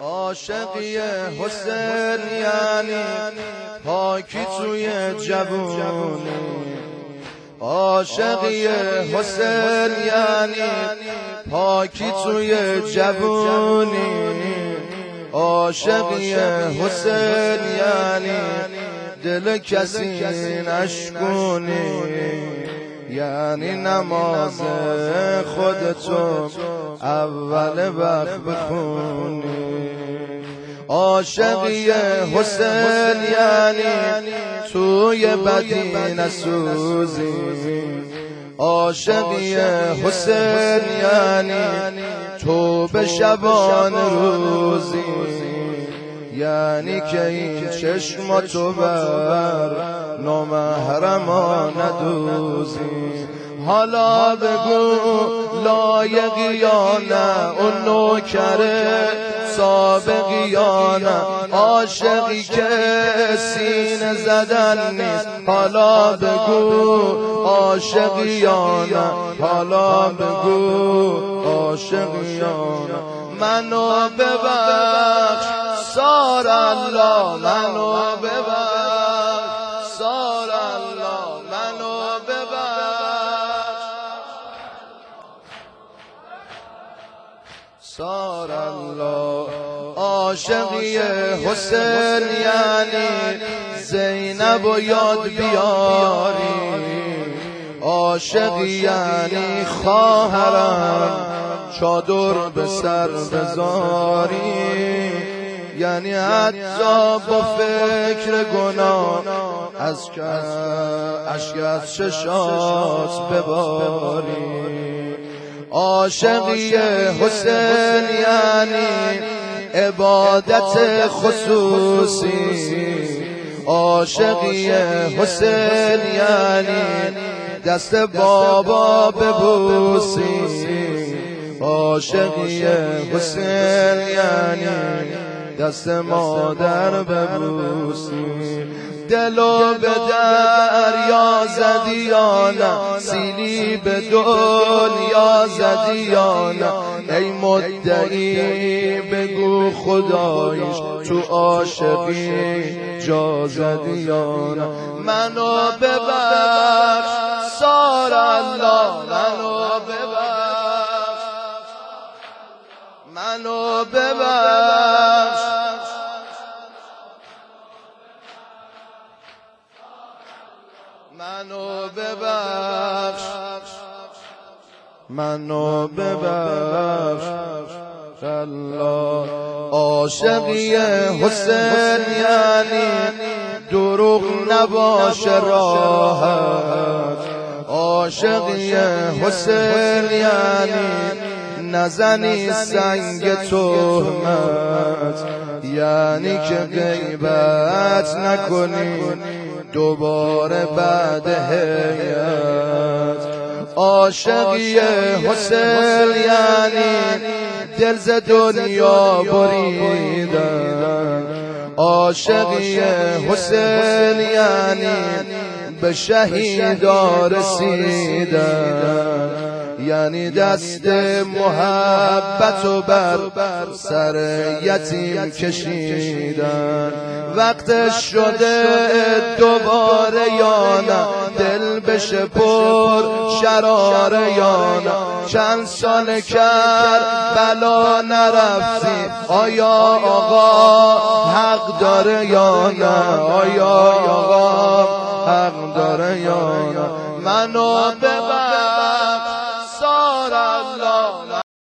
عاشقی حسین یعنی پاکی توی جوونی، عاشقی حسین یعنی پاکی توی جوونی، عاشقی حسین یعنی دل کسی نشکونی، یعنی نماز خودتو اول وقت بخونی. عاشقی حسین یعنی توی بدی نسوزی، عاشقی حسین یعنی تو به شبانه روزی، یعنی که این چشما تو بر نامحرما ندوزی. حالا بگو لایقی یا نه، اون نوکره سابقی یا نه، عاشقی که سینه زدن نیست. حالا بگو عاشقی یا نه، حالا بگو عاشقی یا نه. منو ببخش سار الله، منو ببخش سار الله، منو ببخش سار الله. عاشقی حسین یعنی زینب و یاد بیاری، عاشقی یعنی خواهرم چادر به سر بذاری، یعنی حتی با فکر گناه از اشک از چشات بباری. عاشقی حسین یعنی عبادت خصوصی، عاشقی حسین یعنی دست بابا ببوسی، عاشقی حسین یعنی دست مادر ببوسی. دلو به دریا زدی یا نه، سیلی به دنیا زدی یا نه، ای مدعی بگو خدایش تو عاشقی جا زدی یا نه. منو ببخش سار الله، منو ببخش، منو ببخش منو ببخش، منو ببخش الله. عاشقی حسین یعنی دروغ نباشه راحت، عاشقی حسین یعنی نزنی سنگ تهمت، یعنی که غیبت نکنی دوباره بعد حیات. عاشقی حسین یعنی دل ز دنیا بریدن، عاشقی حسین یعنی به شهیدا رسیدن، یعنی دست محبت و بر سر یتیم کشیدن. وقت شده دوباره یا نه، دل بشه پر شراره یا نه، چند سال کر بلا نرفتی، آیا آقا حق داره یا نه، آیا آقا حق داره یا نه. منو